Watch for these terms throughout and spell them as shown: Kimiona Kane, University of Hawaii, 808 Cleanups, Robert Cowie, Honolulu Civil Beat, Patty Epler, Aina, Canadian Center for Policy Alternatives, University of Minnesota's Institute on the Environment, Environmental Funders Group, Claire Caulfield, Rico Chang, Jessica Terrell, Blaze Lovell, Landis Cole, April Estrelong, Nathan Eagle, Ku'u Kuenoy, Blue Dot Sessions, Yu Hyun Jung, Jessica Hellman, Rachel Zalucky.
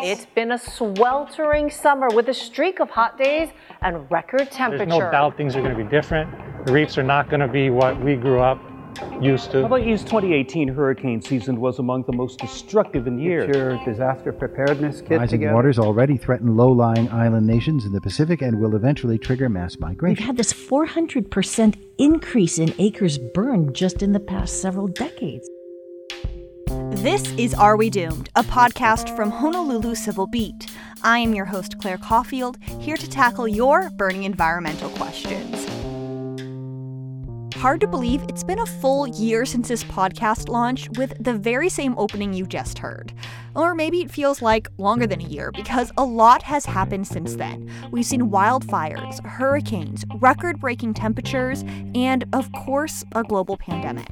It's been a sweltering summer with a streak of hot days and record temperature. There's no doubt things are going to be different. The reefs are not going to be what we grew up used to. Hawaii's 2018 hurricane season was among the most destructive in years. Get your disaster preparedness kit together. Rising waters already threaten low-lying island nations in the Pacific and will eventually trigger mass migration. We've had this 400% increase in acres burned just in the past several decades. This is Are We Doomed, a podcast from Honolulu Civil Beat. I am your host, Claire Caulfield, here to tackle your burning environmental questions. Hard to believe it's been a full year since this podcast launched with the very same opening you just heard. Or maybe it feels like longer than a year because a lot has happened since then. We've seen wildfires, hurricanes, record-breaking temperatures, and, of course, a global pandemic.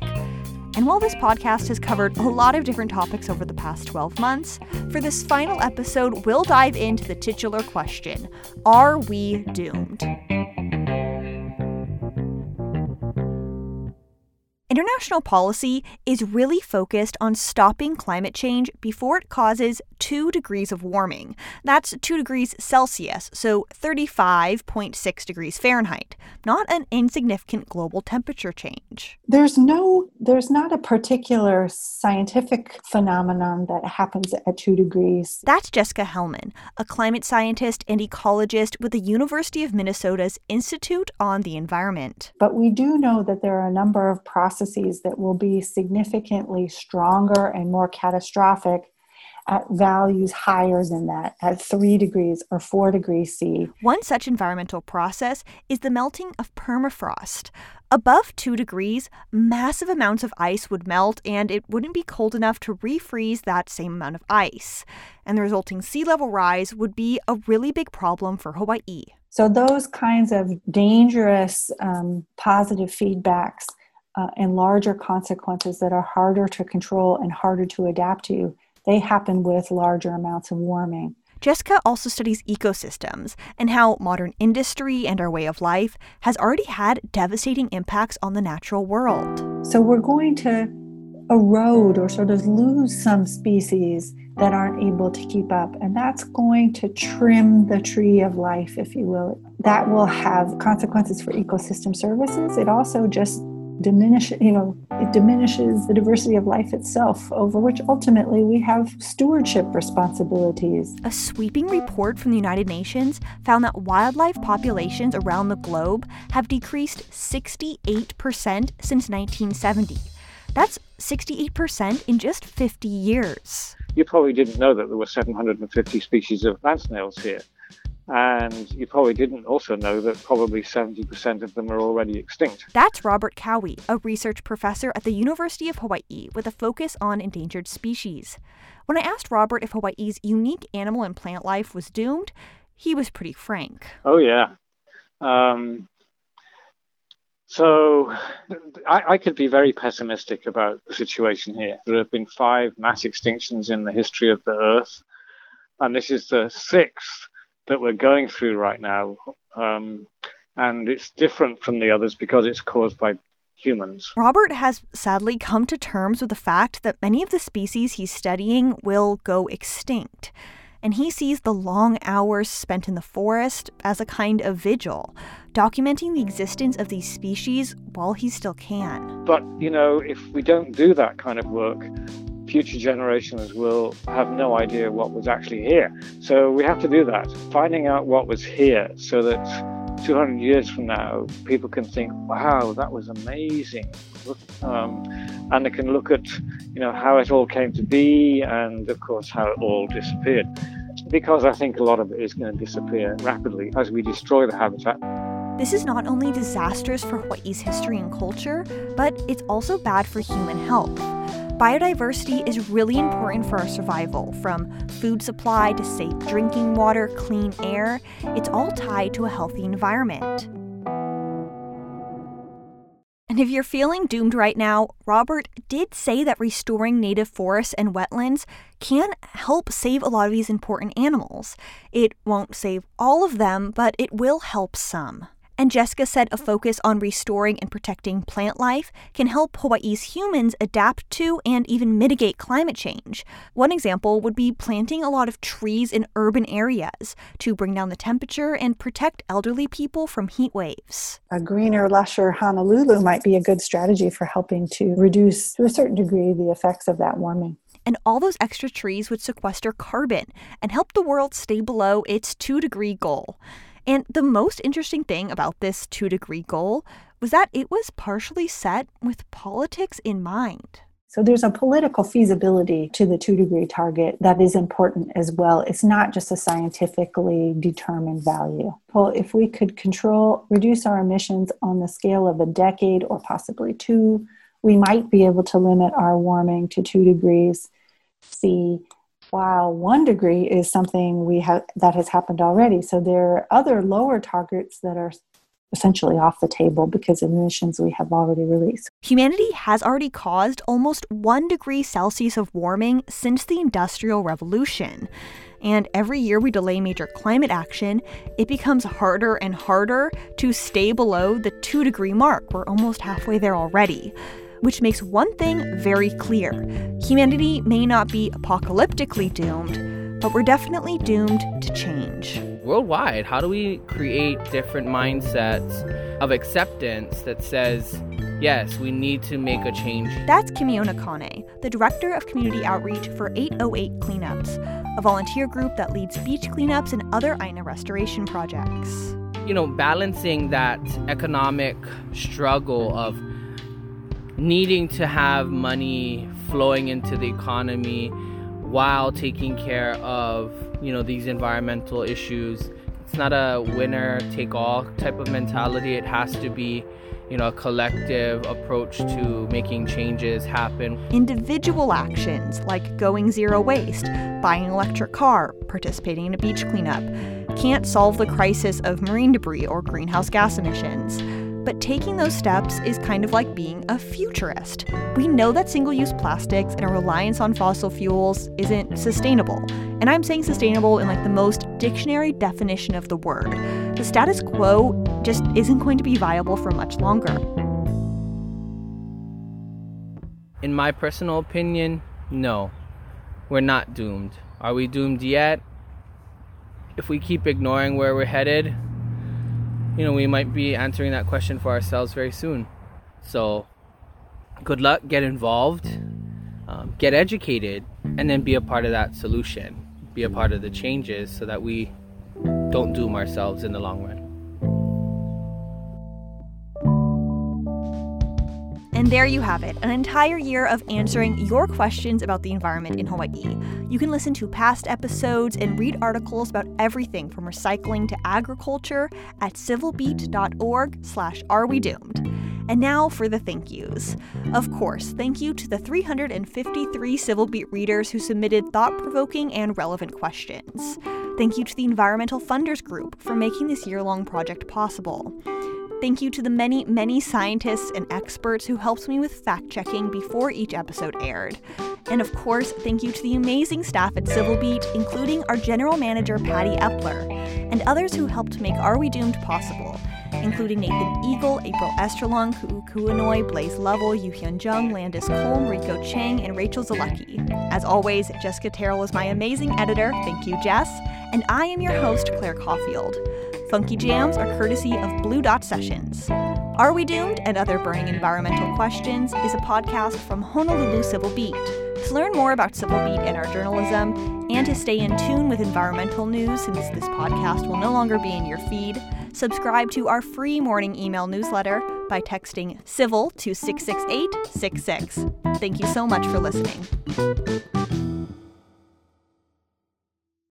And while this podcast has covered a lot of different topics over the past 12 months, for this final episode, we'll dive into the titular question, are we doomed? International policy is really focused on stopping climate change before it causes 2 degrees of warming. That's 2 degrees Celsius, so 35.6 degrees Fahrenheit. Not an insignificant global temperature change. There's not a particular scientific phenomenon that happens at 2 degrees. That's Jessica Hellman, a climate scientist and ecologist with the University of Minnesota's Institute on the Environment. But we do know that there are a number of processes that will be significantly stronger and more catastrophic at values higher than that, at 3 degrees or 4 degrees C. One such environmental process is the melting of permafrost. Above 2 degrees, massive amounts of ice would melt, and it wouldn't be cold enough to refreeze that same amount of ice. And the resulting sea level rise would be a really big problem for Hawaii. So those kinds of dangerous positive feedbacks and larger consequences that are harder to control and harder to adapt to, they happen with larger amounts of warming. Jessica also studies ecosystems and how modern industry and our way of life has already had devastating impacts on the natural world. So we're going to erode or sort of lose some species that aren't able to keep up, and that's going to trim the tree of life, if you will. That will have consequences for ecosystem services. It also just diminishes the diversity of life itself, over which ultimately we have stewardship responsibilities. A sweeping report from the United Nations found that wildlife populations around the globe have decreased 68% since 1970. That's 68% in just 50 years. You probably didn't know that there were 750 species of land snails here. And you probably didn't also know that probably 70% of them are already extinct. That's Robert Cowie, a research professor at the University of Hawaii with a focus on endangered species. When I asked Robert if Hawaii's unique animal and plant life was doomed, he was pretty frank. Oh, yeah. So I could be very pessimistic about the situation here. There have been 5 mass extinctions in the history of the Earth, and this is the 6th. That we're going through right now, and it's different from the others because it's caused by humans. Robert has sadly come to terms with the fact that many of the species he's studying will go extinct, and he sees the long hours spent in the forest as a kind of vigil, documenting the existence of these species while he still can. But, you know, if we don't do that kind of work, future generations will have no idea what was actually here. So we have to do that, finding out what was here so that 200 years from now, people can think, wow, that was amazing. And they can look at, you know, how it all came to be and, of course, how it all disappeared. Because I think a lot of it is going to disappear rapidly as we destroy the habitat. This is not only disastrous for Hawaii's history and culture, but it's also bad for human health. Biodiversity is really important for our survival, from food supply to safe drinking water, clean air. It's all tied to a healthy environment. And if you're feeling doomed right now, Robert did say that restoring native forests and wetlands can help save a lot of these important animals. It won't save all of them, but it will help some. and Jessica said a focus on restoring and protecting plant life can help Hawaii's humans adapt to and even mitigate climate change. One example would be planting a lot of trees in urban areas to bring down the temperature and protect elderly people from heat waves. A greener, lusher Honolulu might be a good strategy for helping to reduce, to a certain degree, the effects of that warming. And all those extra trees would sequester carbon and help the world stay below its 2-degree goal. And the most interesting thing about this 2-degree goal was that it was partially set with politics in mind. So there's a political feasibility to the 2-degree target that is important as well. It's not just a scientifically determined value. Well, if we could reduce our emissions on the scale of a decade or possibly 2, we might be able to limit our warming to 2 degrees C. Wow, 1 degree is something that has happened already. So there are other lower targets that are essentially off the table because of emissions we have already released. Humanity has already caused almost 1 degree Celsius of warming since the Industrial Revolution. And every year we delay major climate action, it becomes harder and harder to stay below the 2-degree mark. We're almost halfway there already. Which makes one thing very clear. Humanity may not be apocalyptically doomed, but we're definitely doomed to change. Worldwide, how do we create different mindsets of acceptance that says, yes, we need to make a change? That's Kimiona Kane, the director of community outreach for 808 Cleanups, a volunteer group that leads beach cleanups and other Aina restoration projects. You know, balancing that economic struggle of needing to have money flowing into the economy while taking care of, you know, these environmental issues. It's not a winner-take-all type of mentality. It has to be, you know, a collective approach to making changes happen. Individual actions like going zero waste, buying an electric car, participating in a beach cleanup, can't solve the crisis of marine debris or greenhouse gas emissions. But taking those steps is kind of like being a futurist. We know that single-use plastics and a reliance on fossil fuels isn't sustainable. And I'm saying sustainable in like the most dictionary definition of the word. The status quo just isn't going to be viable for much longer. In my personal opinion, no. We're not doomed. Are we doomed yet? If we keep ignoring where we're headed, you know, we might be answering that question for ourselves very soon. So, good luck, get involved, get educated, and then be a part of that solution. Be a part of the changes so that we don't doom ourselves in the long run. And there you have it, an entire year of answering your questions about the environment in Hawaii. You can listen to past episodes and read articles about everything from recycling to agriculture at civilbeat.org/arewedoomed. And now for the thank yous. Of course, thank you to the 353 Civil Beat readers who submitted thought-provoking and relevant questions. Thank you to the Environmental Funders Group for making this year-long project possible. Thank you to the many, many scientists and experts who helped me with fact-checking before each episode aired. And of course, thank you to the amazing staff at Civil Beat, including our general manager, Patty Epler, and others who helped make Are We Doomed possible, including Nathan Eagle, April Estrelong, Ku'u Kuenoy, Blaze Lovell, Yu Hyun Jung, Landis Cole, Rico Chang, and Rachel Zalucky. As always, Jessica Terrell is my amazing editor. Thank you, Jess. And I am your host, Claire Caulfield. Funky jams are courtesy of Blue Dot Sessions. Are We Doomed? And Other Burning Environmental Questions is a podcast from Honolulu Civil Beat. To learn more about Civil Beat and our journalism, and to stay in tune with environmental news since this podcast will no longer be in your feed, subscribe to our free morning email newsletter by texting CIVIL to 66866. Thank you so much for listening.